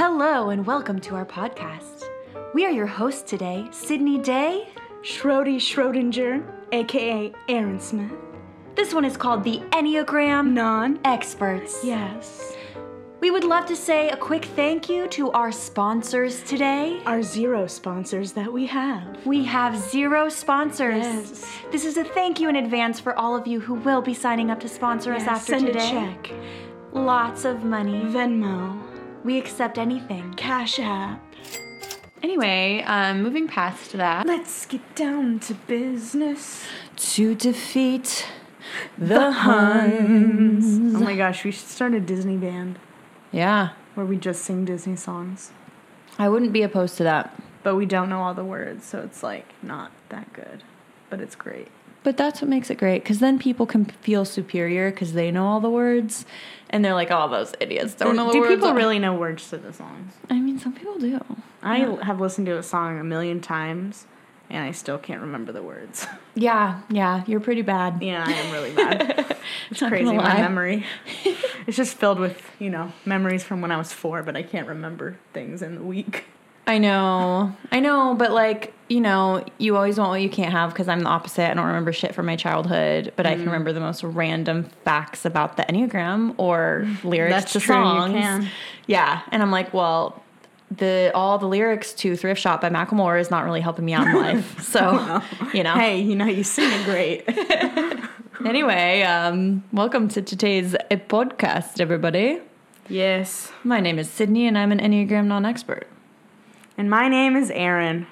Hello and welcome to our podcast. We are your hosts today, Sydney Day, Schrody Schrodinger, aka Erin Smith. This one is called the Enneagram Non-Experts. Yes. We would love to say a quick thank you to our sponsors today. Our zero sponsors that we have. We have zero sponsors. Yes. This is a thank you in advance for all of you who will be signing up to sponsor us after today. Send a check. Lots of money. Venmo. We accept anything. Cash App. Anyway, moving past that. Let's get down to business. To defeat the Huns. Oh my gosh, we should start a Disney band. Yeah. Where we just sing Disney songs. I wouldn't be opposed to that. But we don't know all the words, so it's like not that good. But it's great. But that's what makes it great, because then people can feel superior because they know all the words. And they're like, oh, those idiots don't know the words. Do people really know words to the songs? I mean, some people do. I have listened to a song 1,000,000 times, and I still can't remember the words. Yeah, you're pretty bad. Yeah, I am really bad. It's crazy, my memory. It's just filled with, memories from when I was 4, but I can't remember things in the week. I know, but you always want what you can't have because I'm the opposite. I don't remember shit from my childhood, but I can remember the most random facts about the Enneagram or lyrics to songs. You can. Yeah, and I'm like, well, all the lyrics to Thrift Shop by Macklemore is not really helping me out in life. So, Hey, you sing it great. Anyway, welcome to today's podcast, everybody. Yes. My name is Sydney, and I'm an Enneagram non-expert. And my name is Erin.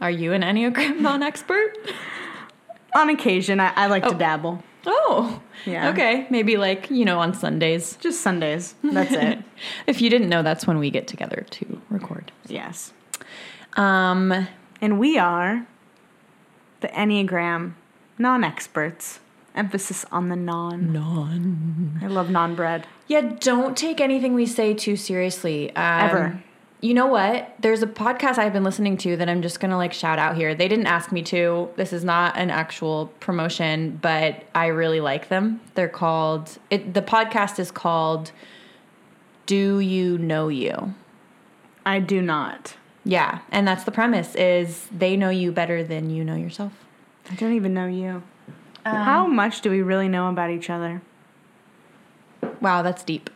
Are you an Enneagram non-expert? On occasion, I like to dabble. Oh. Yeah. Okay. Maybe on Sundays. Just Sundays. That's it. If you didn't know, that's when we get together to record. Yes. And we are the Enneagram non-experts. Emphasis on the non. Non. I love non-bread. Yeah, don't take anything we say too seriously. Ever. You know what? There's a podcast I've been listening to that I'm just going to shout out here. They didn't ask me to. This is not an actual promotion, but I really like them. They're called... The podcast is called Do You Know You? I do not. Yeah. And that's the premise is they know you better than you know yourself. I don't even know you. How much do we really know about each other? Wow, that's deep.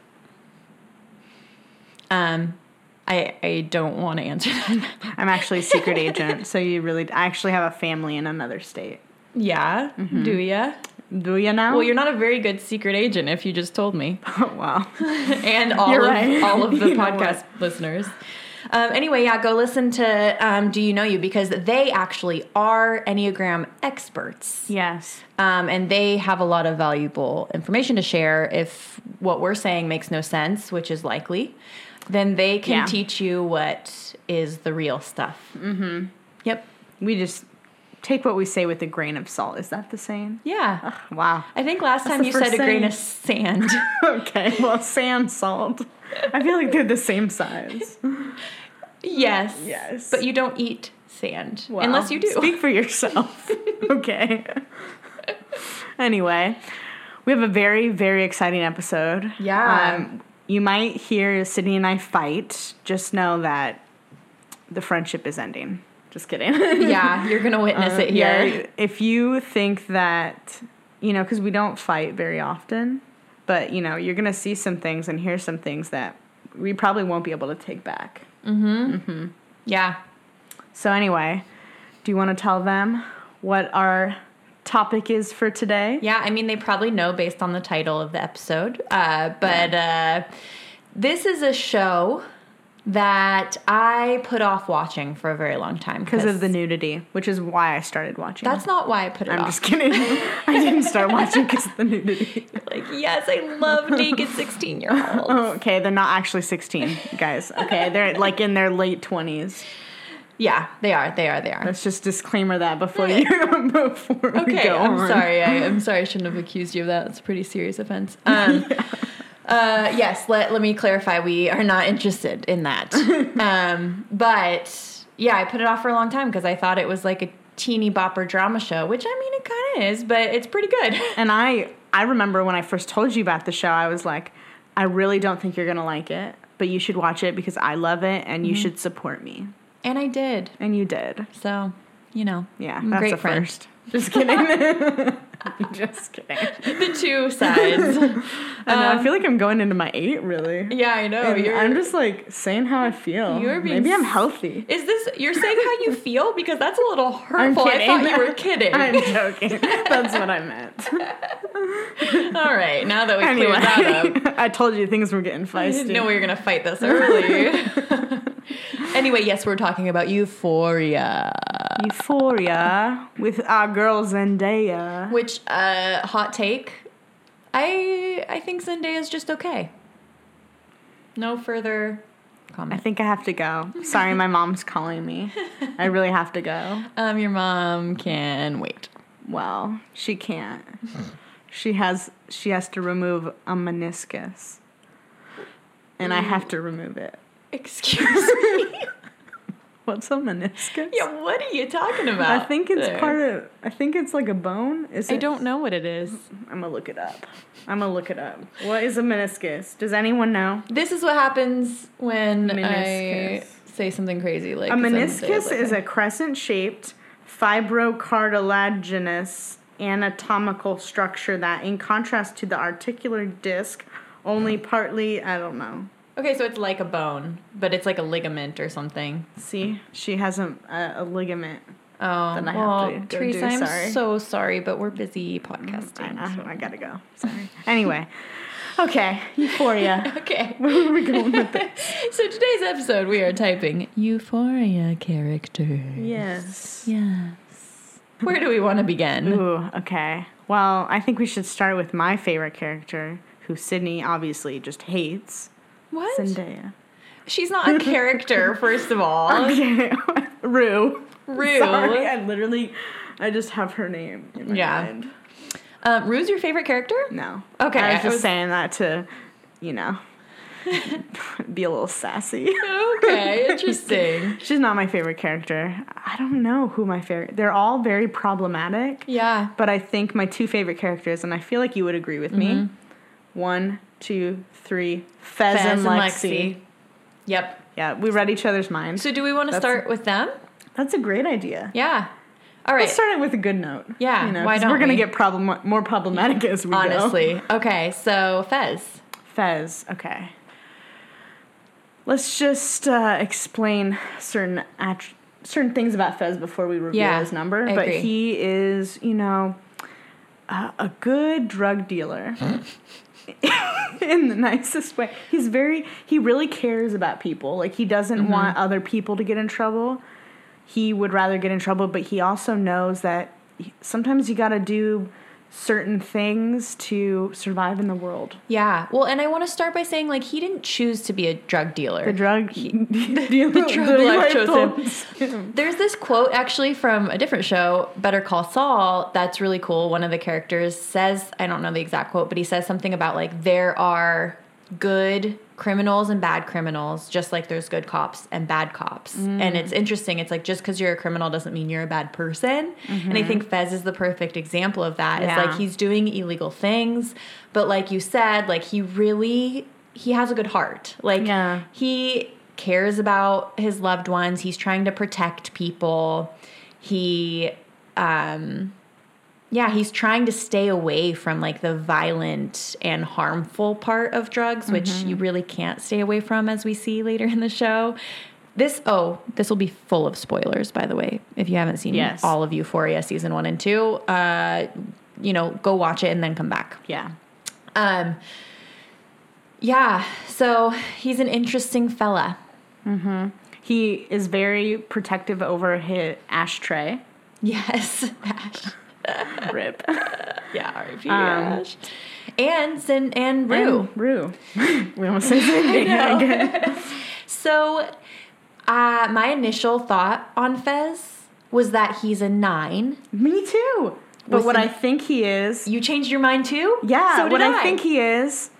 I don't want to answer that. I'm actually a secret agent, so I actually have a family in another state. Yeah? Mm-hmm. Do ya? Do ya now? Well, you're not a very good secret agent if you just told me. Oh, wow. And all of the podcast listeners. Anyway, yeah, go listen to Do You Know You? Because they actually are Enneagram experts. Yes. And they have a lot of valuable information to share if what we're saying makes no sense, which is likely. Then they can teach you what is the real stuff. Mm-hmm. Yep. We just take what we say with a grain of salt. Is that the saying? Yeah. Ugh, wow. I think last time you said a grain of sand. Okay. Well, sand, salt. I feel like they're the same size. Yes. Yes. But you don't eat sand. Well, unless you do. Speak for yourself. Okay. Anyway, we have a very, very exciting episode. Yeah. You might hear Sydney and I fight. Just know that the friendship is ending. Just kidding. Yeah, you're going to witness it here. Yeah, if you think that, because we don't fight very often, but, you're going to see some things and hear some things that we probably won't be able to take back. Mm-hmm. Mm-hmm. Yeah. So anyway, do you want to tell them what our topic is for today? Yeah, I mean, they probably know based on the title of the episode, but this is a show that I put off watching for a very long time. Because of the nudity, which is why I started watching. That's not why I put it off. I'm just kidding. I didn't start watching because of the nudity. Yes, I love naked 16-year-olds. Oh, okay, they're not actually 16, guys. Okay, they're in their late 20s. Yeah, they are. Let's just disclaimer that before we go on. Okay, I'm sorry. I'm sorry I shouldn't have accused you of that. It's a pretty serious offense. Yes, let me clarify. We are not interested in that. But, yeah, I put it off for a long time because I thought it was a teeny bopper drama show, which, I mean, it kind of is, but it's pretty good. And I remember when I first told you about the show, I was like, I really don't think you're going to like it. but you should watch it because I love it and you should support me. And I did. And you did. So, you know. Yeah, I'm that's great a friend. First. Just kidding. Just kidding. The two sides. I feel like I'm going into my 8, really. Yeah, I know. I'm just, like, saying how I feel. Maybe I'm healthy. Is this... You're saying how you feel? Because that's a little hurtful. I thought you were kidding. I'm joking. That's what I meant. All right. Now that we cleared that up. I told you things were getting feisty. I didn't know we were going to fight this early. Anyway, yes, we're talking about Euphoria. Euphoria with our girl Zendaya. Which, hot take, I think Zendaya's just okay. No further comment. I think I have to go. Sorry, my mom's calling me. I really have to go. Your mom can wait. Well, she can't. She has to remove a meniscus. And I have to remove it. Excuse me? What's a meniscus? Yeah, what are you talking about? I think it's I think it's like a bone. I don't know what it is. I'm going to look it up. What is a meniscus? Does anyone know? This is what happens when meniscus. I say something crazy. Like a meniscus is a crescent-shaped, fibrocartilaginous anatomical structure that, in contrast to the articular disc, only partly, I don't know. Okay, so it's like a bone, but it's like a ligament or something. See? She has a ligament. Oh, then I have to Teresa, do. Sorry. I'm so sorry, but we're busy podcasting. I gotta go. Sorry. Anyway. Okay, Euphoria. Okay. Where are we going with this? So today's episode, we are typing Euphoria characters. Yes. Where do we want to begin? Ooh, okay. Well, I think we should start with my favorite character, who Sydney obviously just hates. What? Zendaya. She's not a character, first of all. Okay. Rue. Sorry, I just have her name in my mind. Rue's your favorite character? No. Okay. I was just saying that to, you know, be a little sassy. Okay, interesting. She's not my favorite character. I don't know who my favorite... They're all very problematic. Yeah. But I think my two favorite characters, and I feel like you would agree with me, 1, 2, 3, Fez and Lexi. Yep. Yeah, we read each other's minds. So do we want to start with them? That's a great idea. Yeah. All right. Let's start it with a good note. Yeah, you know, why don't we? We're going to get more problematic as we go. Honestly. Okay, so Fez, okay. Let's just explain certain things about Fez before we reveal his number. I agree. He is, you know, a good drug dealer. In the nicest way. He really cares about people. Like, he doesn't want other people to get in trouble. He would rather get in trouble, but he also knows that sometimes you got to do certain things to survive in the world. Yeah. Well, and I want to start by saying, like, he didn't choose to be a drug dealer. The drug life chose him. There's this quote, actually, from a different show, Better Call Saul, that's really cool. One of the characters says, I don't know the exact quote, but he says something about, like, there are good criminals and bad criminals, just like there's good cops and bad cops. And it's interesting. It's like, just because you're a criminal doesn't mean you're a bad person. And I think Fez is the perfect example of that. Yeah. It's like, he's doing illegal things, but like you said, like, he has a good heart. Like, he cares about his loved ones. He's trying to protect people. He, he's trying to stay away from, like, the violent and harmful part of drugs, which you really can't stay away from, as we see later in the show. This will be full of spoilers, by the way. If you haven't seen all of Euphoria season 1 and 2, you know, go watch it and then come back. Yeah. So he's an interesting fella. He is very protective over his ashtray. Yes, Ash. Rip. Yeah, R.I.P. Ash. And Rue. We almost said Sydney again. So my initial thought on Fez was that he's a 9. Me too. But what I think he is... You changed your mind too? Yeah, so what I think he is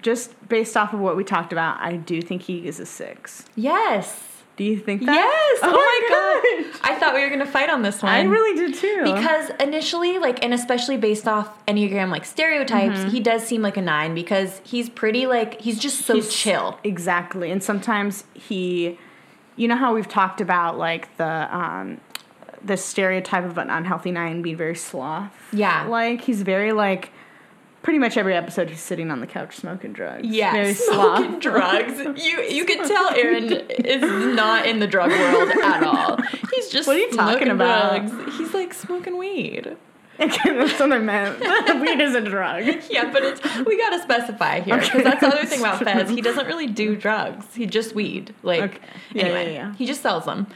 just based off of what we talked about, I do think he is a 6. Yes. Do you think that? Yes. Oh my gosh. I thought we were going to fight on this one. I really did too. Because initially, like, and especially based off Enneagram, like, stereotypes, he does seem like a 9 because he's pretty, like, he's just so chill. Exactly. And sometimes he, you know how we've talked about, like, the stereotype of an unhealthy 9 being very sloth? Yeah. Like, he's very, like, pretty much every episode he's sitting on the couch smoking drugs. Yeah, very smoking drugs. You could tell Erin is not in the drug world at all. He's just what are you talking about? Drugs. He's like smoking weed. That's what I meant. Weed is a drug. Yeah, but we got to specify here because that's the other thing about Fez. He doesn't really do drugs. He just weed. Like, anyway, he just sells them.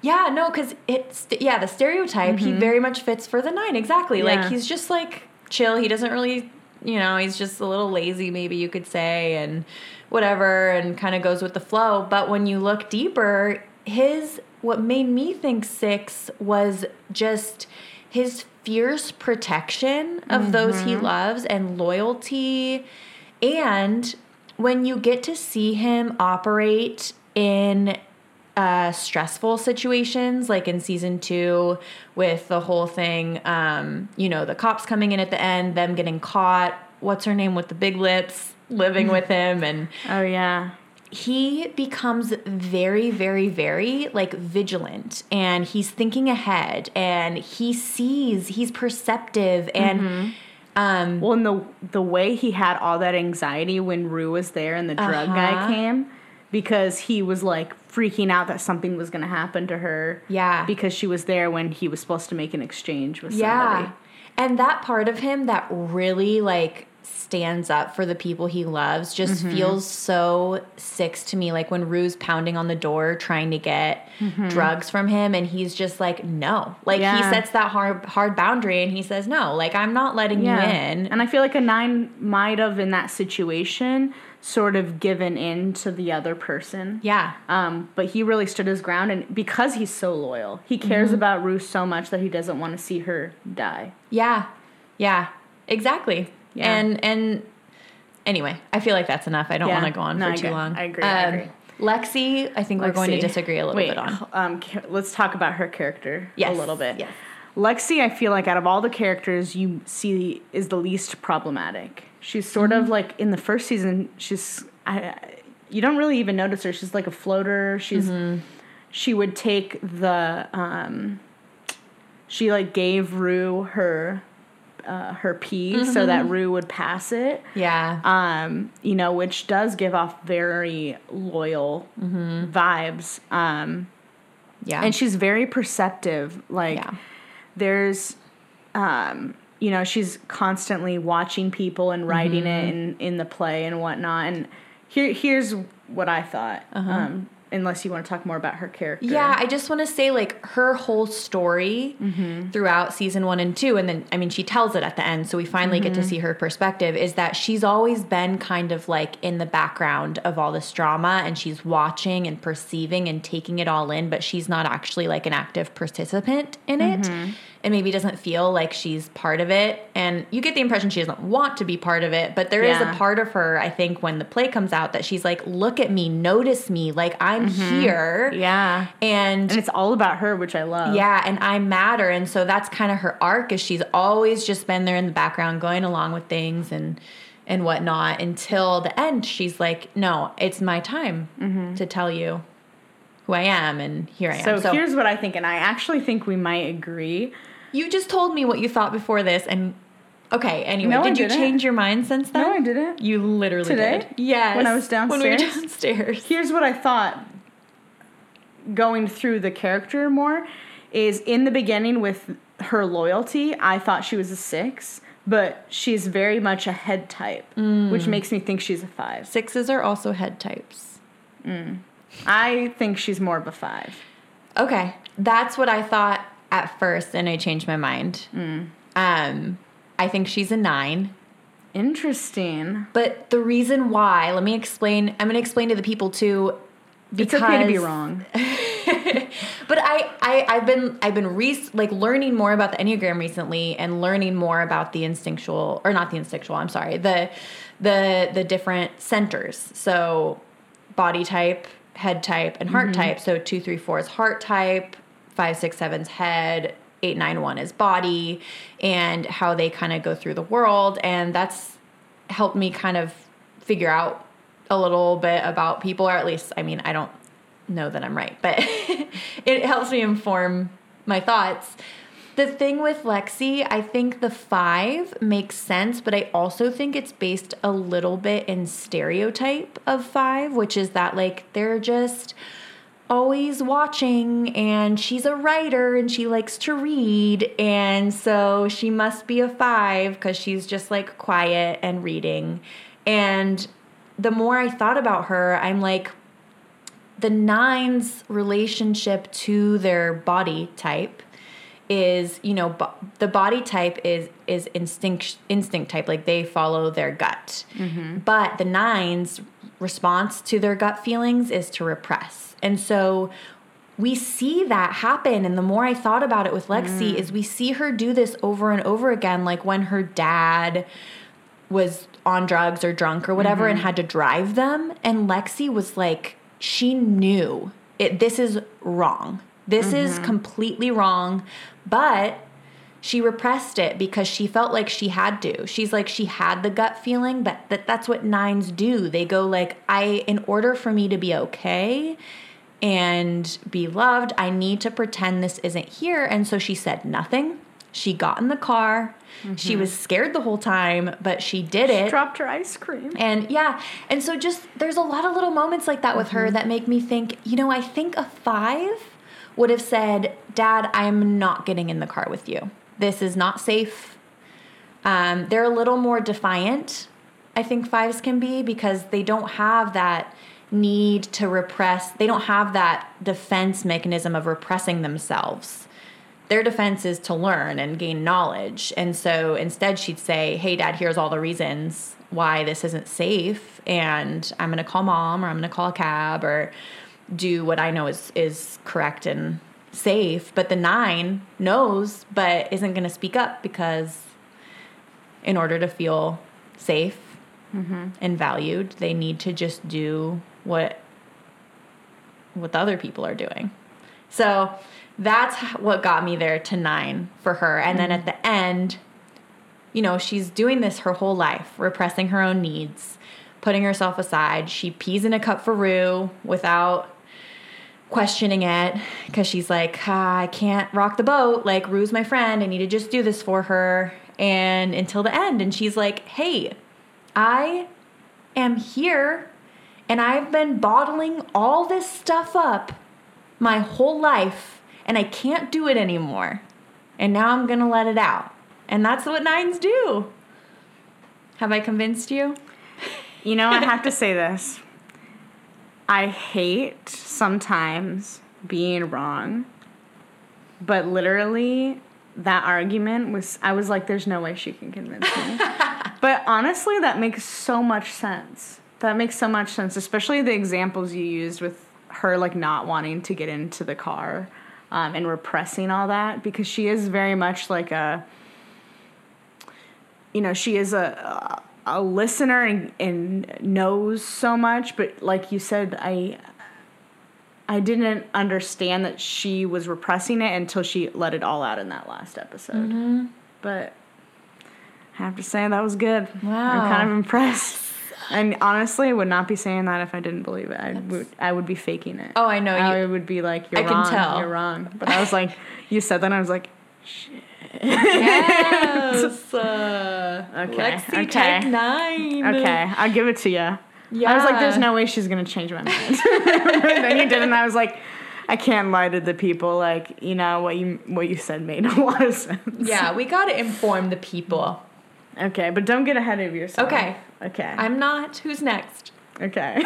Yeah, no, because the stereotype, he very much fits for the 9, exactly. Yeah. Like, he's just, like, chill. He doesn't really... You know, he's just a little lazy, maybe you could say, and whatever, and kind of goes with the flow. But when you look deeper, what made me think 6 was just his fierce protection of those he loves and loyalty. And when you get to see him operate in stressful situations, like in season 2 with the whole thing, you know, the cops coming in at the end, them getting caught, what's her name with the big lips, living with him. And oh yeah, he becomes very, very, very, like, vigilant, and he's thinking ahead, and he sees, he's perceptive, and well, and the way he had all that anxiety when Rue was there and the drug guy came, because he was, like, freaking out that something was going to happen to her. Yeah. Because she was there when he was supposed to make an exchange with somebody. Yeah. And that part of him that really, like, stands up for the people he loves just feels so 6 to me. Like, when Rue's pounding on the door trying to get drugs from him, and he's just like, no. Like, he sets that hard boundary, and he says, no, like, I'm not letting you in. And I feel like a 9 might have, in that situation, sort of given in to the other person. Yeah. But he really stood his ground, and because he's so loyal, he cares about Rue so much that he doesn't want to see her die. Yeah. Yeah. Exactly. Yeah. And anyway, I feel like that's enough. I don't want to go on for too long. I agree. Lexi, I think we're going to disagree a little bit on. Let's talk about her character a little bit. Yes. Lexi, I feel like out of all the characters you see, is the least problematic. She's sort of like, in the first season, you don't really even notice her. She's like a floater. She would take she like gave Rue her pee so that Rue would pass it. Yeah. You know, which does give off very loyal vibes. Yeah. And she's very perceptive. Like, there's, you know, she's constantly watching people and writing it in the play and whatnot. And here's what I thought. Unless you want to talk more about her character. Yeah, I just want to say, like, her whole story throughout season 1 and 2, and then, I mean, she tells it at the end, so we finally get to see her perspective, is that she's always been kind of, like, in the background of all this drama, and she's watching and perceiving and taking it all in, but she's not actually, like, an active participant in it, and maybe doesn't feel like she's part of it. And you get the impression she doesn't want to be part of it, but there is a part of her, I think, when the play comes out, that she's like, look at me, notice me, like, I'm here. Yeah. And it's all about her, which I love. Yeah, and I matter. And so that's kind of her arc, is she's always just been there in the background going along with things and whatnot, until the end she's like, no, it's my time to tell you who I am, and here I am. So here's what I think, and I actually think we might agree. You just told me what you thought before this, and okay, anyway, no, did you change your mind since then? No, I didn't. You literally did. Yes. When I was downstairs. When we were downstairs. Here's what I thought, going through the character more, is in the beginning with her loyalty, I thought she was a 6, but she's very much a head type, which makes me think she's a 5. 6s are also head types. I think she's more of a 5. Okay. That's what I thought at first, and I changed my mind. I think she's a 9. Interesting. But the reason why, let me explain. I'm going to explain to the people too. Because, it's okay to be wrong. But I've been learning more about the Enneagram recently, and learning more about the instinctual, or not the instinctual, I'm sorry, the different centers. So body type, head type and heart type. So 2, 3, 4 is heart type, 5, 6, 7 is head, 8, 9, 1 is body, and how they kind of go through the world. And that's helped me kind of figure out a little bit about people, or at least, I mean, I don't know that I'm right, but it helps me inform my thoughts. The thing with Lexi, I think the 5 makes sense, but I also think it's based a little bit in stereotype of 5, which is that, like, they're just always watching, and she's a writer, and she likes to read, and so she must be a 5 because she's just, like, quiet and reading. And the more I thought about her, I'm like, the 9's relationship to their body type is, you know, the body type is instinct type. Like, they follow their gut. But the 9's response to their gut feelings is to repress. And so we see that happen. And the more I thought about it with Lexi is we see her do this over and over again. Like when her dad was on drugs or drunk or whatever and had to drive them. And Lexi was like, she knew it. This is wrong. This is completely wrong, but she repressed it because she felt like she had to. She's like, she had the gut feeling, but that's what 9s do. They go like, in order for me to be okay and be loved, I need to pretend this isn't here. And so she said nothing. She got in the car. She was scared the whole time, but she did it. She dropped her ice cream. And yeah. And so just, there's a lot of little moments like that with her that make me think, you know, I think a 5 would have said, Dad, I'm not getting in the car with you. This is not safe. They're a little more defiant, I think 5s can be, because they don't have that need to repress. They don't have that defense mechanism of repressing themselves. Their defense is to learn and gain knowledge. And so instead she'd say, hey, Dad, here's all the reasons why this isn't safe, and I'm going to call Mom, or I'm going to call a cab, or do what I know is correct and safe. But the 9 knows, but isn't going to speak up because in order to feel safe and valued, they need to just do what the other people are doing. So that's what got me there to 9 for her. And then at the end, you know, she's doing this her whole life, repressing her own needs, putting herself aside. She pees in a cup for Rue without questioning it, because she's like, I can't rock the boat. Like, Rue's my friend. I need to just do this for her. And until the end. And she's like, hey, I am here, and I've been bottling all this stuff up my whole life, and I can't do it anymore. And now I'm going to let it out. And that's what 9s do. Have I convinced you? You know, I have to say this. I hate sometimes being wrong, but literally that argument I was like, there's no way she can convince me. But honestly, that makes so much sense. That makes so much sense, especially the examples you used with her, like, not wanting to get into the car and repressing all that, because she is very much like she is a listener and knows so much. But like you said, I didn't understand that she was repressing it until she let it all out in that last episode. But I have to say, that was good. Wow. I'm kind of impressed. And honestly, I would not be saying that if I didn't believe it. I would be faking it. Oh, I know. I would be like, you're wrong. But I was like, you said that, and I was like, shit. Yes. Lexi type 9. Okay, I'll give it to you. Yeah. I was like, there's no way she's going to change my mind. And then you did, and I was like, I can't lie to the people. Like, you know, what you said made a lot of sense. Yeah, we got to inform the people. Okay, but don't get ahead of yourself. Okay. I'm not. Who's next? Okay.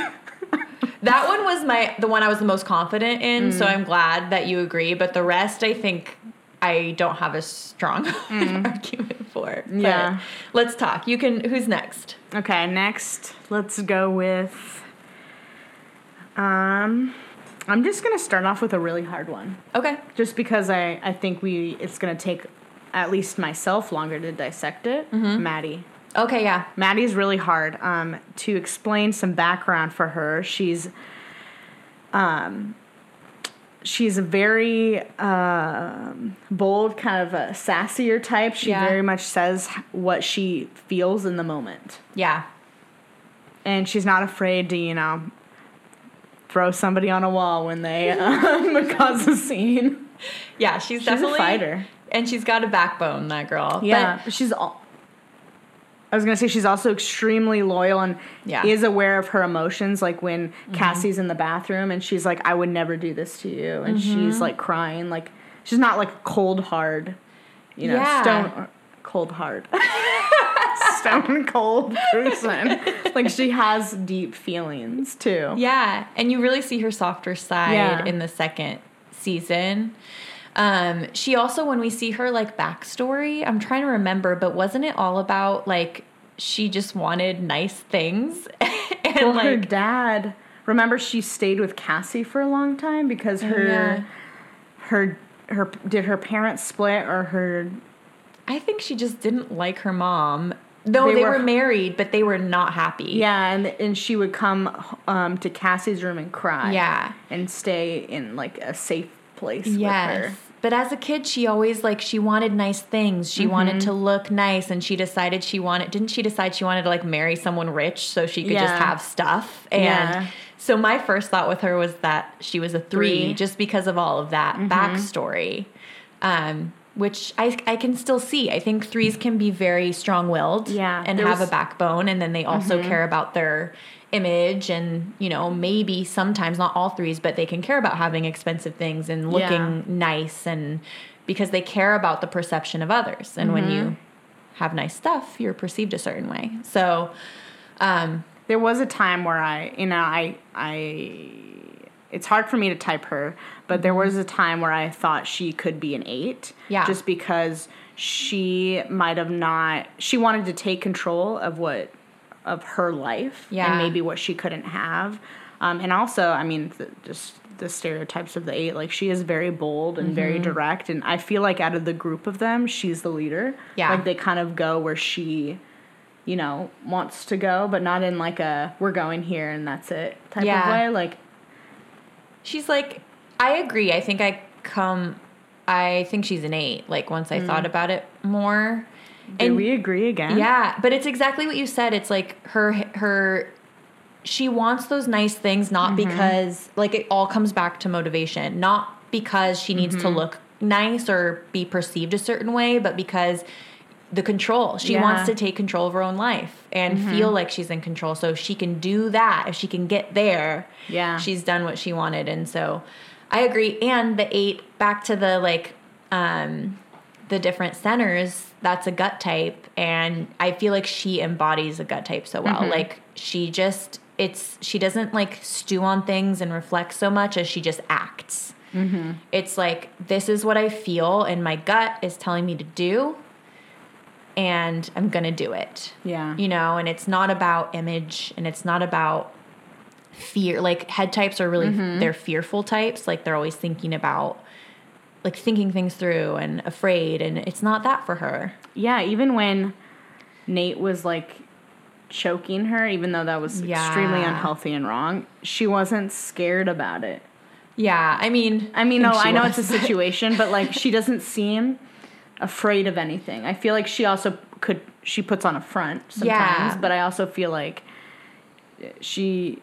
That one was the one I was the most confident in, so I'm glad that you agree. But the rest, I think, I don't have a strong argument for. But yeah. Let's talk. Who's next? Okay, next, let's go with, I'm just going to start off with a really hard one. Okay. Just because I think it's going to take at least myself longer to dissect it. Maddie. Okay, yeah. Maddie's really hard. To explain some background for her, she's She's a very bold, kind of a sassier type. She very much says what she feels in the moment. Yeah. And she's not afraid to, you know, throw somebody on a wall when they cause a scene. Yeah, she's definitely a fighter. And she's got a backbone, that girl. Yeah, but she's all... I was going to say she's also extremely loyal and is aware of her emotions. Like when Cassie's in the bathroom and she's like, I would never do this to you. And she's like crying. Like she's not like cold hard, you know, stone cold hard, stone cold person. Like she has deep feelings too. Yeah. And you really see her softer side in the second season. She also, when we see her, like, backstory, I'm trying to remember, but wasn't it all about, like, she just wanted nice things? And, well, like, her dad, remember she stayed with Cassie for a long time because her did her parents split or her... I think she just didn't like her mom, though they were married, but they were not happy. Yeah, and she would come to Cassie's room and cry. Yeah. And stay in, like, a safe place with her. But as a kid, she always, like, she wanted nice things. She wanted to look nice, and she decided she wanted... Didn't she decide she wanted to, like, marry someone rich so she could just have stuff? And so my first thought with her was that she was a 3, just because of all of that backstory, which I can still see. I think 3s can be very strong-willed and have a backbone, and then they also care about their... image and, you know, maybe sometimes not all 3s, but they can care about having expensive things and looking nice, and because they care about the perception of others. And when you have nice stuff, you're perceived a certain way. So there was a time where I it's hard for me to type her, but there was a time where I thought she could be an 8 just because she wanted to take control of her life and maybe what she couldn't have. And also, I mean, just the stereotypes of the 8, like she is very bold and very direct. And I feel like out of the group of them, she's the leader. Yeah. Like they kind of go where she, you know, wants to go, but not in like a, we're going here and that's it type of way. Like she's like, I agree. I think she's an 8. Like once I thought about it more. And we agree again. Yeah, but it's exactly what you said. It's like her she wants those nice things, not because, like, it all comes back to motivation, not because she needs to look nice or be perceived a certain way, but because the control. She wants to take control of her own life and feel like she's in control. So if she can do that, if she can get there, she's done what she wanted. And so I agree. And the 8, back to the, like, the different centers, that's a gut type, and I feel like she embodies a gut type so well. Like she doesn't like stew on things and reflect so much as she just acts. It's like, this is what I feel and my gut is telling me to do, and I'm gonna do it. Yeah, you know, and it's not about image and it's not about fear. Like head types are really they're fearful types. Like they're always thinking about, like, thinking things through and afraid, and it's not that for her. Yeah, even when Nate was, like, choking her, even though that was extremely unhealthy and wrong, she wasn't scared about it. Yeah, I mean, I know it's a situation, but, like, she doesn't seem afraid of anything. I feel like she also she puts on a front sometimes, but I also feel like she,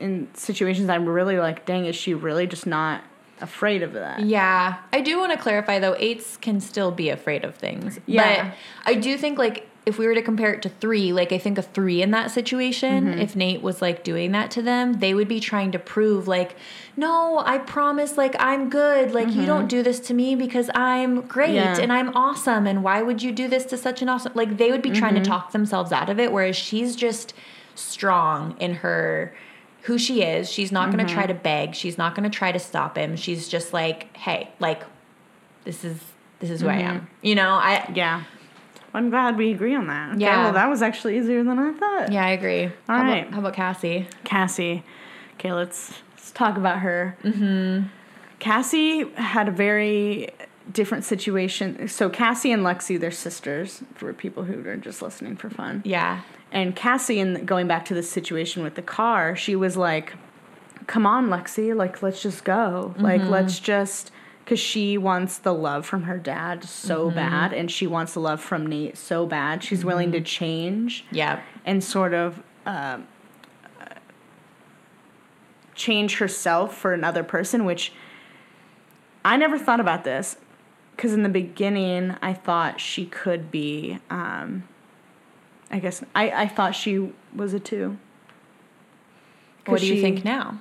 in situations I'm really like, dang, is she really just not afraid of that? Yeah. I do want to clarify, though, 8s can still be afraid of things. Yeah. But I do think, like, if we were to compare it to 3, like, I think a 3 in that situation, if Nate was, like, doing that to them, they would be trying to prove, like, no, I promise, like, I'm good. Like, you don't do this to me because I'm great and I'm awesome. And why would you do this to such an awesome... Like, they would be trying to talk themselves out of it, whereas she's just strong in her... who she is. She's not going to try to beg. She's not going to try to stop him. She's just like, hey, like, this is who I am. You know, I'm glad we agree on that. Okay, well, that was actually easier than I thought. Yeah, I agree. All right. How about Cassie? Cassie. Okay, let's talk about her. Cassie had a very different situation. So Cassie and Lexi, they're sisters, for people who are just listening for fun. Yeah. And Cassie, going back to the situation with the car, she was like, come on, Lexi, like, let's just go. Mm-hmm. Like, let's just, because she wants the love from her dad so mm-hmm. bad, and she wants the love from Nate so bad. She's mm-hmm. willing to change. Yeah. And sort of change herself for another person, which I never thought about this. Because in the beginning, I thought she could be, I guess, I thought she was a 2. What do you think now?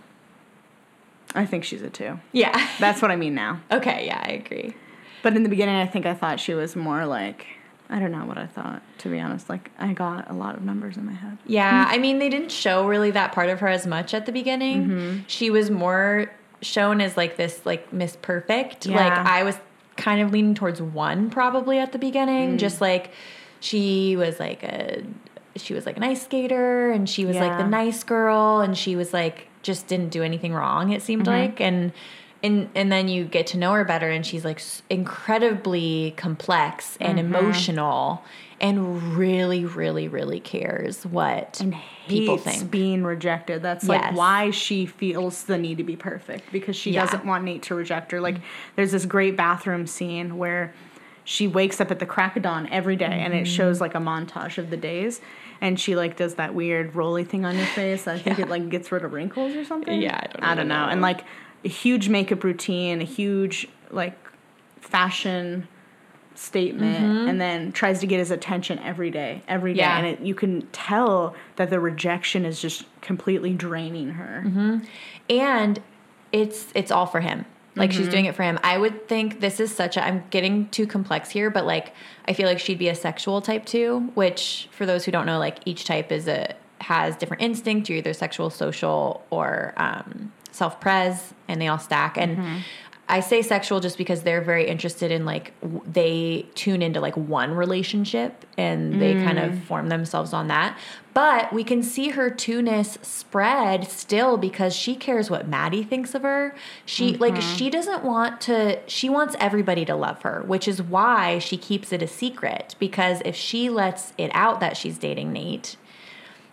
I think she's a 2. Yeah. That's what I mean now. Okay, yeah, I agree. But in the beginning, I think I thought she was more like, I don't know what I thought, to be honest. Like, I got a lot of numbers in my head. Yeah, I mean, they didn't show really that part of her as much at the beginning. Mm-hmm. She was more shown as, like, this, like, Miss Perfect. Yeah. Like, I was kind of leaning towards 1 probably at the beginning. Mm. Just like she was like an ice skater, and she was like the nice girl, and she was like just didn't do anything wrong, it seemed mm-hmm. like. And then you get to know her better, and she's like incredibly complex and mm-hmm. emotional, and really, really, really cares what and people think. Hates being rejected. That's like why she feels the need to be perfect, because she doesn't want Nate to reject her. Like, there's this great bathroom scene where she wakes up at the crack of dawn every day, and it shows like a montage of the days, and she like does that weird rolly thing on your face. I think it like gets rid of wrinkles or something. Yeah, I don't know. And like a huge makeup routine, a huge like fashion statement, mm-hmm. and then tries to get his attention every day. Yeah. And you can tell that the rejection is just completely draining her. Mm-hmm. And it's all for him. Like, mm-hmm. she's doing it for him. I would think this is I'm getting too complex here, but, like, I feel like she'd be a sexual type 2, which, for those who don't know, like, each type has different instinct. You're either sexual, social, or self-pres, and they all stack. And mm-hmm. I say sexual just because they're very interested in, like, they tune into, like, one relationship, and they kind of form themselves on that. But we can see her 2-ness spread still, because she cares what Maddie thinks of her. She, like, she doesn't want to, she wants everybody to love her, which is why she keeps it a secret. Because if she lets it out that she's dating Nate,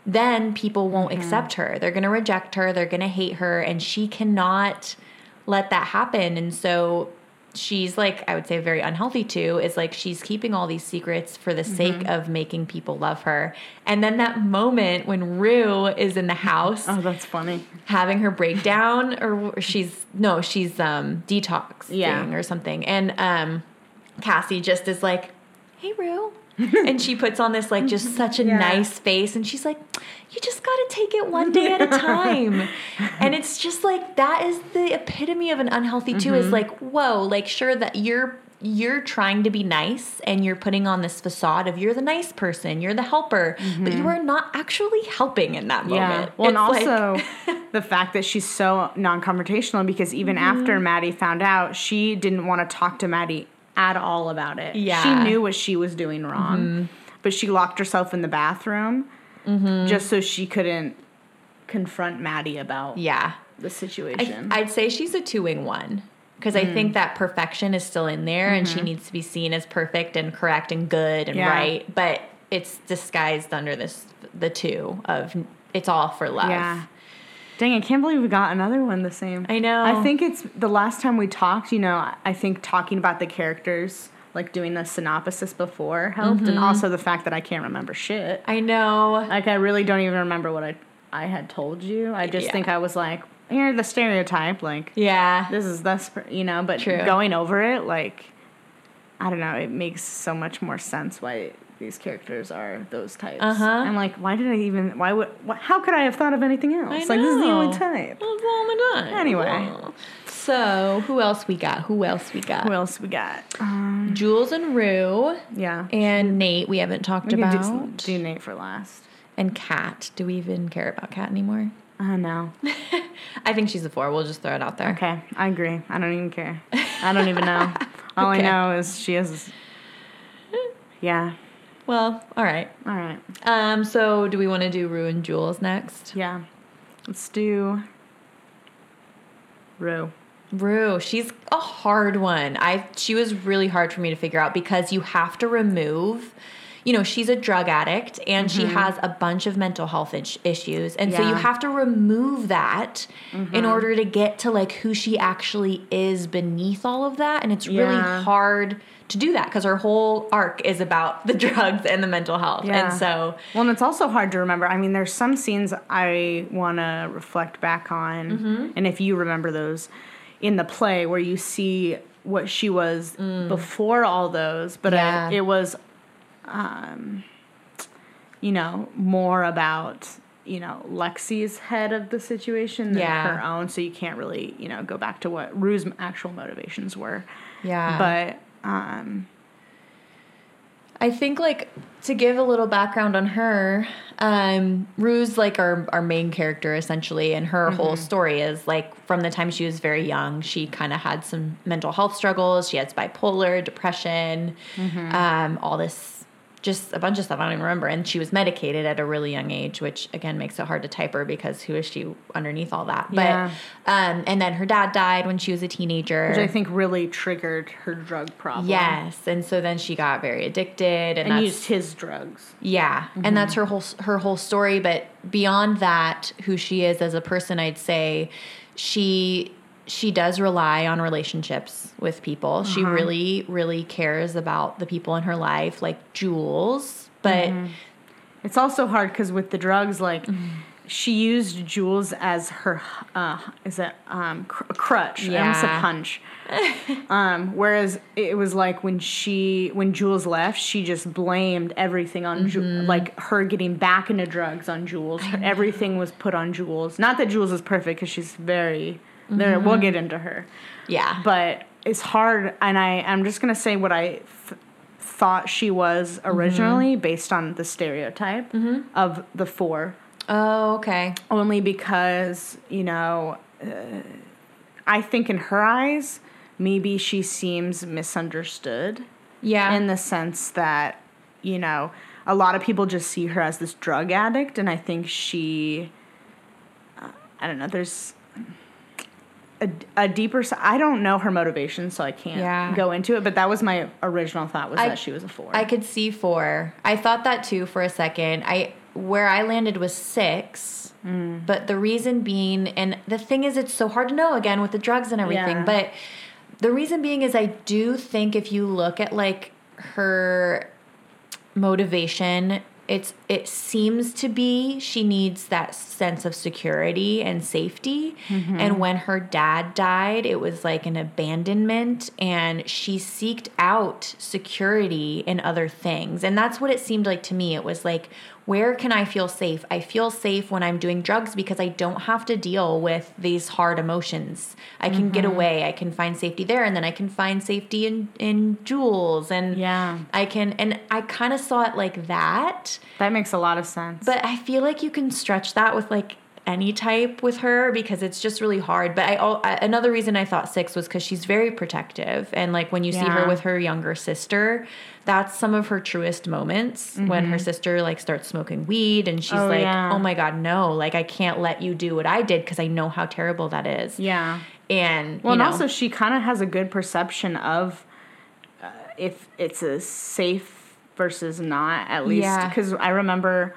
then people won't accept her. They're going to reject her. They're going to hate her. And she cannot let that happen. And so she's, like, I would say very unhealthy too, is like she's keeping all these secrets for the sake of making people love her. And then that moment when Rue is in the house. Oh, that's funny. Having her breakdown, or she's detoxing or something. And Cassie just is like, hey, Rue. And she puts on this, like, just such a nice face. And she's like, you just got to take it one day at a time. And it's just, like, that is the epitome of an unhealthy two, is, like, whoa, like, sure that you're trying to be nice, and you're putting on this facade of you're the nice person, you're the helper, but you are not actually helping in that moment. Well, it's and also like the fact that she's so non-confrontational, because even after Maddie found out, she didn't want to talk to Maddie at all about it. Yeah. She knew what she was doing wrong, but she locked herself in the bathroom just so she couldn't confront Maddie about the situation. I'd say she's a 2-1, because I think that perfection is still in there, and she needs to be seen as perfect and correct and good and right, but it's disguised under the 2 of it's all for love. Yeah. Dang, I can't believe we got another one the same. I know. I think it's the last time we talked, you know, I think talking about the characters, like doing the synopsis before helped. And also the fact that I can't remember shit. I know. Like, I really don't even remember what I had told you. I just think I was like, you're the stereotype. Like, this is this, you know, but going over it, like, I don't know. It makes so much more sense why these characters are those types. I'm like, how could I have thought of anything else? This is the only type. Oh my God. Anyway. Aww. So, who else we got? Jules and Rue. Yeah. And Nate, we haven't talked about. Do Nate for last. And Kat. Do we even care about Kat anymore? No. I think she's a 4. We'll just throw it out there. Okay. I agree. I don't even care. I don't even know. All I know is she is. Yeah. Well, all right. So do we want to do Rue and Jules next? Yeah. Let's do Rue. She's a hard one. She was really hard for me to figure out, because you have to remove you know, she's a drug addict and mm-hmm. she has a bunch of mental health issues. And so you have to remove that mm-hmm. in order to get to like who she actually is beneath all of that. And it's really hard to do that because her whole arc is about the drugs and the mental health. Yeah. And so, well, and it's also hard to remember. I mean, there's some scenes I want to reflect back on. Mm-hmm. And if you remember those in the play where you see what she was before all those, but it was, you know, more about, you know, Lexi's head of the situation than her own. So you can't really, you know, go back to what Rue's actual motivations were. Yeah. But, I think, like, to give a little background on her, Rue's, like, our main character, essentially, and her mm-hmm. whole story is, like, from the time she was very young, she kind of had some mental health struggles. She has bipolar, depression, mm-hmm. All this, just a bunch of stuff I don't even remember. And she was medicated at a really young age, which, again, makes it hard to type her because who is she underneath all that? Yeah. But, and then her dad died when she was a teenager. Which I think really triggered her drug problem. Yes. And so then she got very addicted. And used his drugs. Yeah. Mm-hmm. And that's her whole story. But beyond that, who she is as a person, I'd say she does rely on relationships with people. Uh-huh. She really, really cares about the people in her life, like Jules. But mm-hmm. it's also hard because with the drugs, like mm-hmm. she used Jules as her crutch, almost a punch. Whereas it was like when Jules left, she just blamed everything on mm-hmm. Jules, like her getting back into drugs on Jules. Everything was put on Jules. Not that Jules is perfect because she's very. There, mm-hmm. we'll get into her. Yeah. But it's hard, and I'm just going to say what I thought she was originally mm-hmm. based on the stereotype mm-hmm. of the four. Oh, okay. Only because, you know, I think in her eyes, maybe she seems misunderstood. Yeah. In the sense that, you know, a lot of people just see her as this drug addict, and I think she, I don't know, there's... A deeper side. I don't know her motivation, so I can't go into it. But that was my original thought, was that she was a four. I could see four. I thought that too for a second. Where I landed was six, but the reason being, and the thing is, it's so hard to know again with the drugs and everything. Yeah. But the reason being is, I do think if you look at like her motivation. It seems to be she needs that sense of security and safety. Mm-hmm. And when her dad died, it was like an abandonment, and she seeked out security in other things. And that's what it seemed like to me. It was like, where can I feel safe? I feel safe when I'm doing drugs because I don't have to deal with these hard emotions. I can mm-hmm. get away. I can find safety there, and then I can find safety in Jules. And I can, and I kind of saw it like that. That makes a lot of sense. But I feel like you can stretch that with like any type with her because it's just really hard. But another reason I thought six was because she's very protective. And like when you see her with her younger sister, that's some of her truest moments mm-hmm. when her sister like starts smoking weed and she's oh my God, no, like I can't let you do what I did because I know how terrible that is. Yeah. And, well, you know, and also she kind of has a good perception of if it's a safe versus not, at least. Because I remember...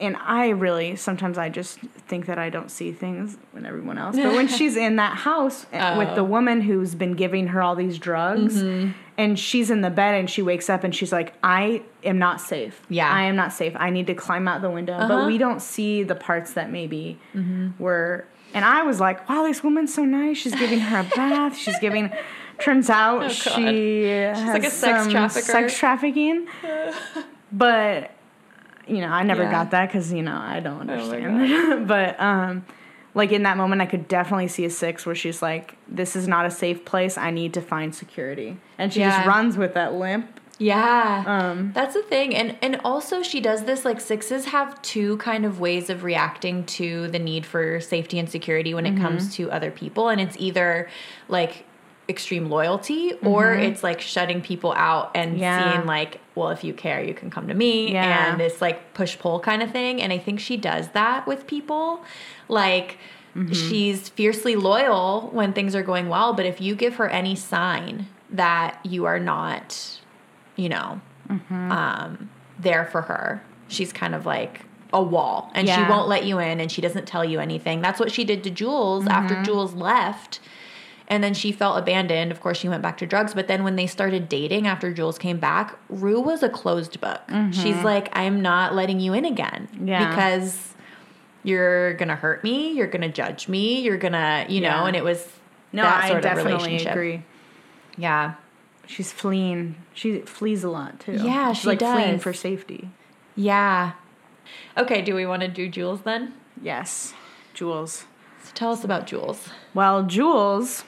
and I really, sometimes I just think that I don't see things when everyone else, but when she's in that house with the woman who's been giving her all these drugs mm-hmm. and she's in the bed and she wakes up and she's like, I am not safe. Yeah. I am not safe. I need to climb out the window, but we don't see the parts that maybe mm-hmm. were, and I was like, wow, this woman's so nice. She's giving her a bath. She's giving, turns out she's like a sex trafficking, but you know, I never got that because, you know, I don't understand. Oh but, like, in that moment, I could definitely see a six where she's like, this is not a safe place. I need to find security. And she just runs with that limp. Yeah. That's the thing. And also she does this, like, sixes have two kind of ways of reacting to the need for safety and security when mm-hmm. it comes to other people. And it's either, like, extreme loyalty or mm-hmm. it's like shutting people out and seeing like, well, if you care, you can come to me and it's like push-pull kind of thing. And I think she does that with people. Like mm-hmm. she's fiercely loyal when things are going well, but if you give her any sign that you are not you know, there for her. She's kind of like a wall, and she won't let you in, and she doesn't tell you anything. That's what she did to Jules after Jules left, and then she felt abandoned. Of course, she went back to drugs, but then when they started dating after Jules came back, Rue was a closed book. She's like, I'm not letting you in again because you're going to hurt me, you're going to judge me, you're going to, you know, and it was that sort of relationship. I definitely agree. Yeah. She's fleeing. She flees a lot, too. Yeah, she does. Like, fleeing for safety. Yeah. Okay, do we want to do Jules then? Yes. Jules. So tell us about Jules. Well, Jules,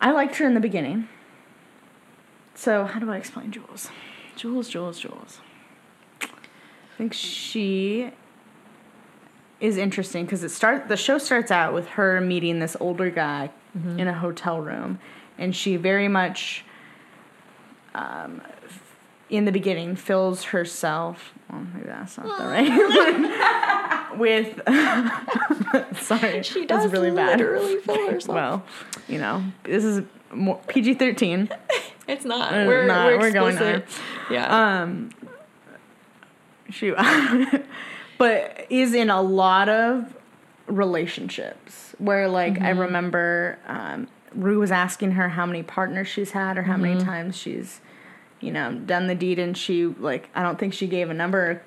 I liked her in the beginning. So how do I explain Jules? Jules. I think she is interesting because the show starts out with her meeting this older guy in a hotel room, and she very much, in the beginning, fills herself. Well, maybe that's not the right word. With sorry, she does that's really literally bad. Fill herself. Well, you know, this is more PG-13. It's not. We're going on. Yeah. She, but is in a lot of relationships where, like, I remember Rue was asking her how many partners she's had or how many times she's, you know, done the deed, and she, like, I don't think she gave a number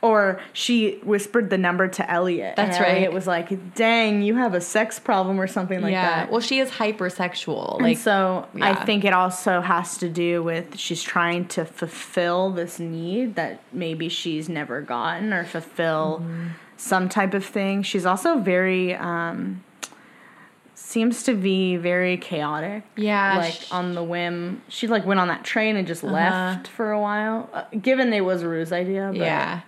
or she whispered the number to Elliot. That's right. Elliot was like, dang, you have a sex problem or something like that. Well, she is hypersexual. Like, and so I think it also has to do with she's trying to fulfill this need that maybe she's never gotten or fulfill some type of thing. She's also very, seems to be very chaotic. Yeah. Like, on the whim. She, like, went on that train and just left for a while. Given it was Rue's idea. But. Yeah.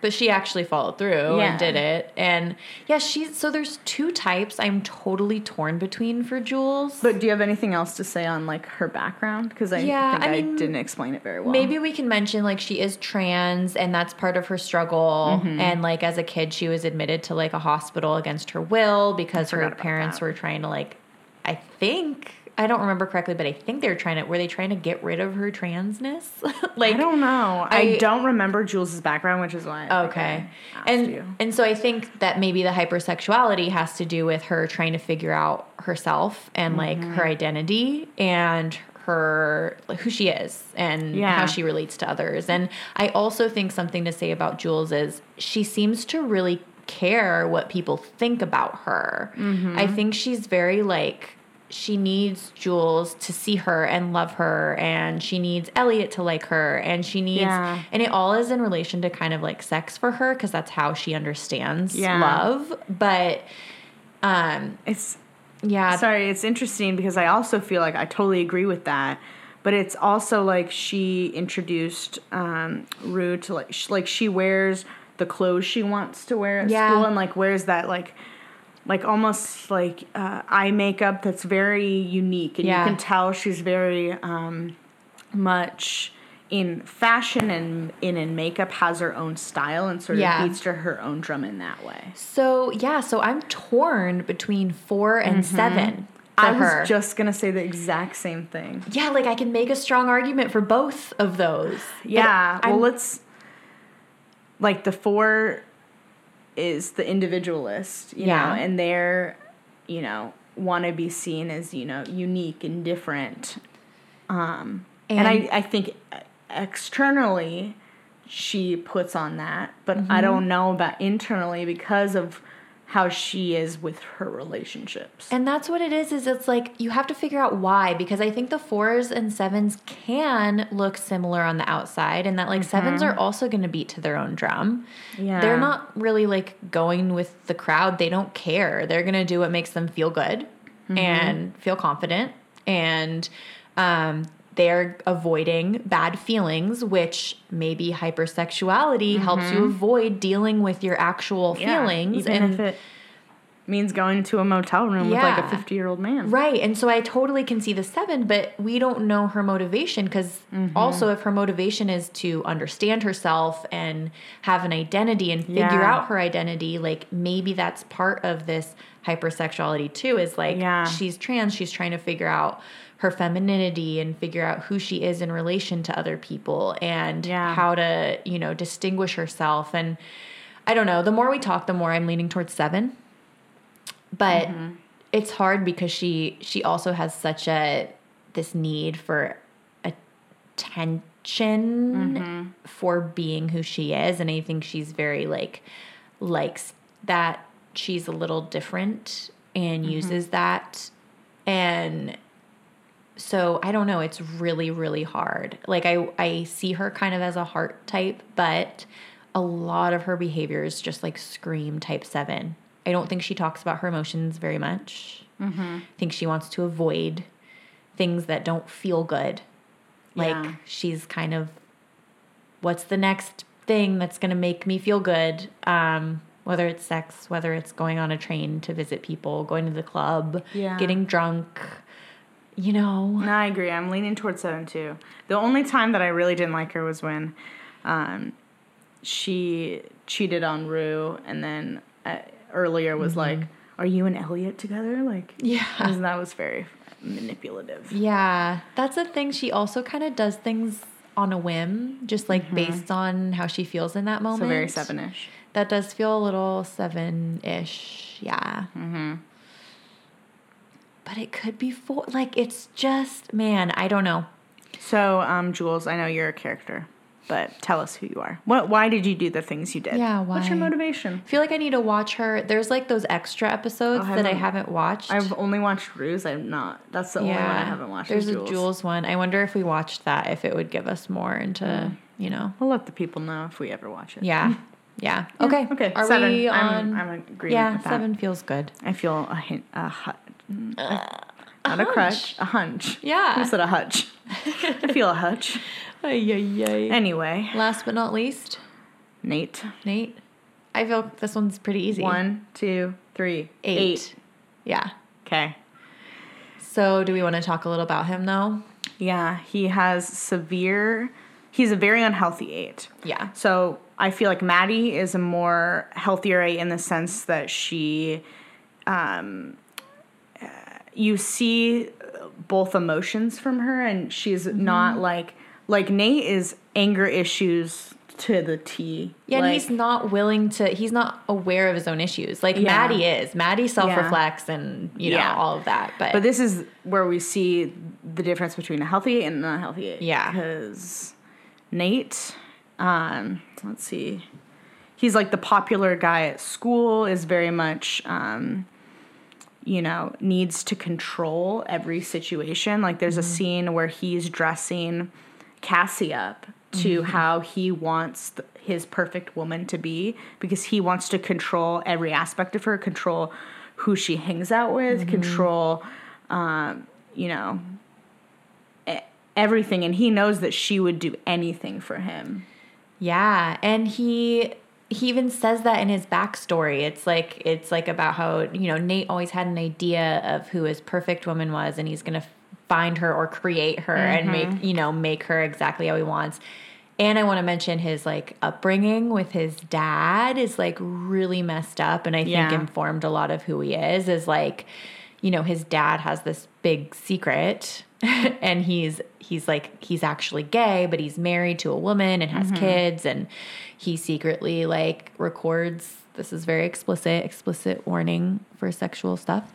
But she actually followed through and did it. And, yeah, she's... So there's two types I'm totally torn between for Jules. But do you have anything else to say on, like, her background? Because I mean, didn't explain it very well. Maybe we can mention, like, she is trans, and that's part of her struggle. And, like, as a kid, she was admitted to, like, a hospital against her will because her parents were trying to, like... I think... I don't remember correctly, but I think they were trying to... Were they trying to get rid of her transness? Like, I don't know. I don't remember Jules' background, which is why... Okay. And so I think that maybe the hypersexuality has to do with her trying to figure out herself and, like, her identity and her... Like, who she is and how she relates to others. And I also think something to say about Jules is she seems to really care what people think about her. I think she's very, like... She needs Jules to see her and love her, and she needs Elliot to like her, and she needs... And it all is in relation to kind of, like, sex for her, because that's how she understands love. But it's... Yeah. Sorry, it's interesting, because I also feel like I totally agree with that, but it's also, like, she introduced Rue to, like, she wears the clothes she wants to wear at school, and, like, wears that, like almost like eye makeup that's very unique, and you can tell she's very much in fashion and in makeup, has her own style, and sort of beats to her own drum in that way. So I'm torn between 4 and 7. I was just going to say the exact same thing. Yeah, like, I can make a strong argument for both of those. Yeah, well, let's, like, the 4... is the individualist, you know, and they're, you know, want to be seen as, you know, unique and different. And I think externally she puts on that, but I don't know about internally because of how she is with her relationships. And that's what it is it's like you have to figure out why, because I think the 4s and 7s can look similar on the outside, and that, like, 7s are also going to beat to their own drum. Yeah. They're not really, like, going with the crowd. They don't care. They're going to do what makes them feel good and feel confident, and they're avoiding bad feelings, which maybe hypersexuality helps you avoid dealing with your actual feelings. Even if it means going to a motel room with, like, a 50-year-old man. Right. And so I totally can see the 7, but we don't know her motivation, because also if her motivation is to understand herself and have an identity and figure out her identity, like, maybe that's part of this hypersexuality too, is, like, she's trans, she's trying to figure out her femininity and figure out who she is in relation to other people and how to, you know, distinguish herself. And I don't know, the more we talk, the more I'm leaning towards 7. But it's hard because she also has such this need for attention for being who she is. And I think she's very likes that she's a little different and uses that. And so I don't know, it's really, really hard. Like I see her kind of as a heart type, but a lot of her behaviors just like scream type 7. I don't think she talks about her emotions very much. I think she wants to avoid things that don't feel good. Like she's kind of, what's the next thing that's going to make me feel good? Whether it's sex, whether it's going on a train to visit people, going to the club, getting drunk, you know. No, I agree. I'm leaning towards 7 too. The only time that I really didn't like her was when she cheated on Rue, and then earlier was like, are you and Elliot together? Like, and that was very manipulative. Yeah. That's a thing. She also kind of does things on a whim, just like based on how she feels in that moment. So very 7-ish. That does feel a little 7-ish. Yeah. But it could be 4. Like, it's just, man, I don't know. So, Jules, I know you're a character, but tell us who you are. Why did you do the things you did? Yeah, why? What's your motivation? I feel like I need to watch her. There's like those extra episodes that I haven't watched. I've only watched Rue's. I'm not. That's the only one I haven't watched. There's a Jules one. I wonder if we watched that, if it would give us more into, you know. We'll let the people know if we ever watch it. Yeah. Yeah. Okay. Okay. Are 7. We on? I'm agreeing with that. 7 feels good. I feel a hint. Not a crutch. A hunch. Yeah. I said a hutch. I feel a hutch. Anyway. Last but not least. Nate. I feel this one's pretty easy. 1, 2, 3. 8. Yeah. Okay. So do we want to talk a little about him though? Yeah. He's a very unhealthy 8. Yeah. So I feel like Maddie is a more healthier 8 in the sense that she, you see both emotions from her, and she's not like Nate is anger issues to the T. Yeah, like, and he's not aware of his own issues. Like Maddie is. Maddie self-reflects and, you know, all of that. But this is where we see the difference between a healthy and an unhealthy 8. Yeah. Because Nate, let's see. He's like the popular guy at school, is very much... you know, needs to control every situation. Like there's a scene where he's dressing Cassie up to how he wants his perfect woman to be, because he wants to control every aspect of her, control who she hangs out with, control, you know, everything. And he knows that she would do anything for him. Yeah. And he even says that in his backstory. It's like about how, you know, Nate always had an idea of who his perfect woman was, and he's going to find her or create her and make her exactly how he wants. And I want to mention his like upbringing with his dad is like really messed up, and I think informed a lot of who he is like, you know, his dad has this big secret and he's actually gay, but he's married to a woman and has kids, and he secretly like records, this is very explicit warning for sexual stuff.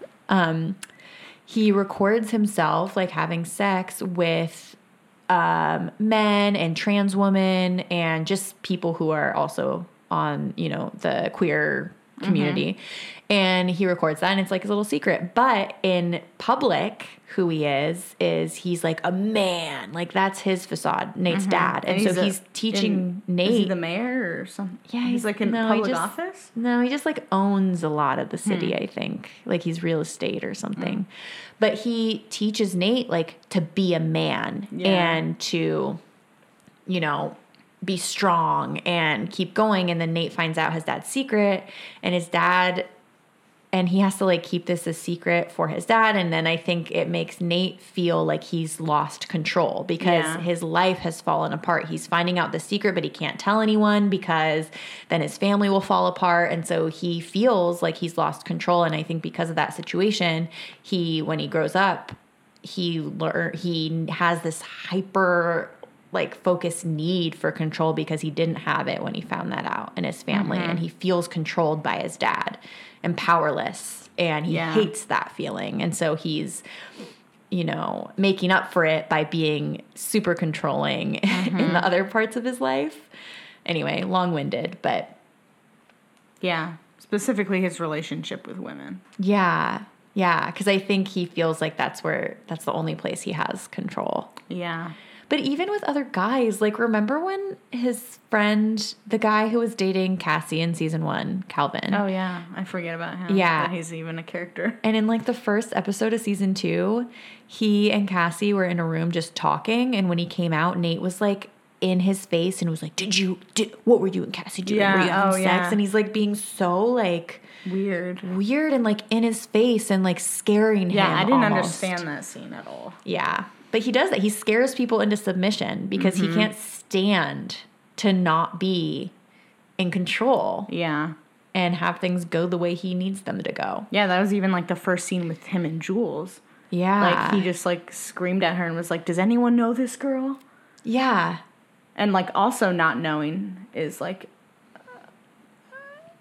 He records himself like having sex with men and trans women and just people who are also on, you know, the queer community. And he records that, and it's like his little secret. But in public, who he is he's like a man. Like that's his facade, Nate's dad. And so he's teaching Nate. Is he the mayor or something? Yeah. He's like in public office? No, he just like owns a lot of the city, I think. Like he's real estate or something. But he teaches Nate like to be a man and to, you know, be strong and keep going. And then Nate finds out his dad's secret, and his dad, and he has to like keep this a secret for his dad. And then I think it makes Nate feel like he's lost control because his life has fallen apart. He's finding out the secret, but he can't tell anyone because then his family will fall apart. And so he feels like he's lost control. And I think because of that situation, when he grows up, he has this hyper like focused need for control because he didn't have it when he found that out in his family, mm-hmm. and he feels controlled by his dad and powerless, and he hates that feeling. And so he's, you know, making up for it by being super controlling mm-hmm. in the other parts of his life. Anyway, long-winded, but yeah, specifically his relationship with women. Yeah. Yeah, because I think he feels like that's the only place he has control. Yeah. But even with other guys, like, remember when his friend, the guy who was dating Cassie in season 1, Calvin. Oh, yeah. I forget about him. Yeah. That he's even a character. And in, like, the first episode of season 2, he and Cassie were in a room just talking. And when he came out, Nate was, like, in his face and was like, what were you and Cassie doing? Yeah. Were you having sex? Yeah. And he's, like, being so, like... Weird and, like, in his face and, like, scaring him. Yeah, I didn't understand that scene at all. Yeah. But he does that. He scares people into submission because mm-hmm. he can't stand to not be in control. Yeah. And have things go the way he needs them to go. Yeah, that was even, like, the first scene with him and Jules. Yeah. Like, he just, like, screamed at her and was like, does anyone know this girl? Yeah. And, like, also not knowing is, like...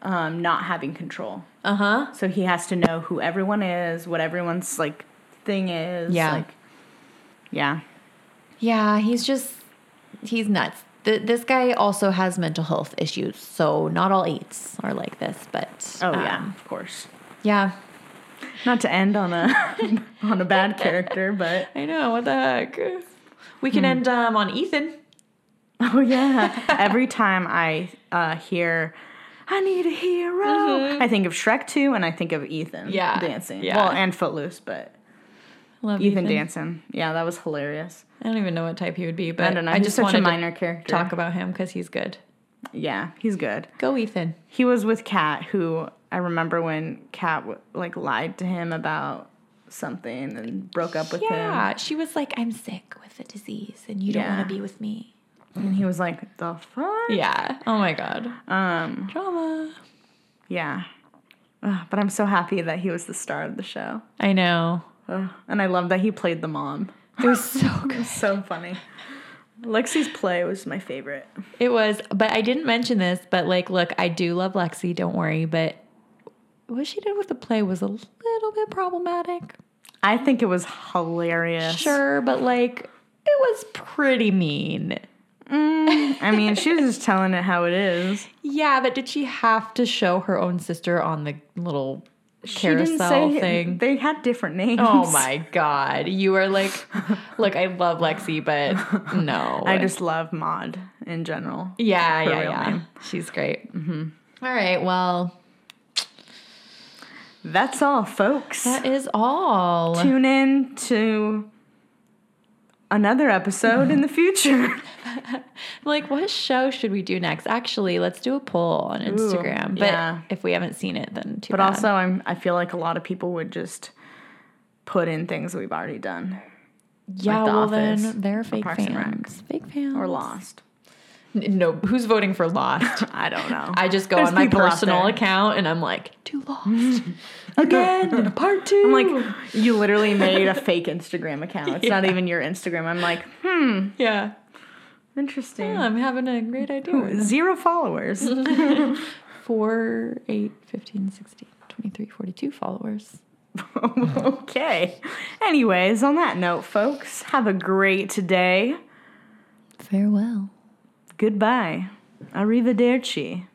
not having control. Uh-huh. So he has to know who everyone is, what everyone's, like, thing is. Yeah. Like, yeah. Yeah, he's nuts. This guy also has mental health issues, so not all eights are like this, but... Oh, yeah, of course. Yeah. Not to end on a on a bad character, but... I know, what the heck. We can end on Ethan. Oh, yeah. Every time I hear... I need a hero. Mm-hmm. I think of Shrek 2 and I think of Ethan dancing. Yeah. Well, and Footloose, but love Ethan dancing. Yeah, that was hilarious. I don't even know what type he would be, but I don't know. I just wanted to talk about him because he's good. Yeah, he's good. Go Ethan. He was with Kat, who I remember when Kat like lied to him about something and broke up with him. Yeah, she was like, I'm sick with a disease and you don't want to be with me. And he was like, the fuck? Yeah. Oh, my God. Drama. Yeah. Ugh, but I'm so happy that he was the star of the show. I know. Ugh. And I love that he played the mom. It was so good. It was so funny. Lexi's play was my favorite. It was. But I didn't mention this, but, like, look, I do love Lexi. Don't worry. But what she did with the play was a little bit problematic. I think it was hilarious. Sure. But, like, it was pretty mean. I mean, she was just telling it how it is. Yeah, but did she have to show her own sister on the little carousel thing? They had different names. Oh, my God. You are like, look, I love Lexi, but no. I just love Maude in general. Yeah, yeah, name. She's great. Mm-hmm. All right, well... That's all, folks. That is all. Tune in to... another episode in the future. Like, what show should we do next? Actually, let's do a poll on Instagram. Ooh, but if we haven't seen it, then too bad. But also, I feel like a lot of people would just put in things we've already done. Yeah, like The Office, then they're fake fans. Fake fans. Or Lost. No, who's voting for Lost? I don't know. I just go on my personal account and I'm like, too Lost. Again, part 2. I'm like, you literally made a fake Instagram account. It's not even your Instagram. I'm like, yeah. Interesting. Yeah, I'm having a great idea. Ooh, 0 followers. 4, 8, 15, 16, 23, 42 followers. Okay. Anyways, on that note, folks, have a great day. Farewell. Goodbye. Arrivederci.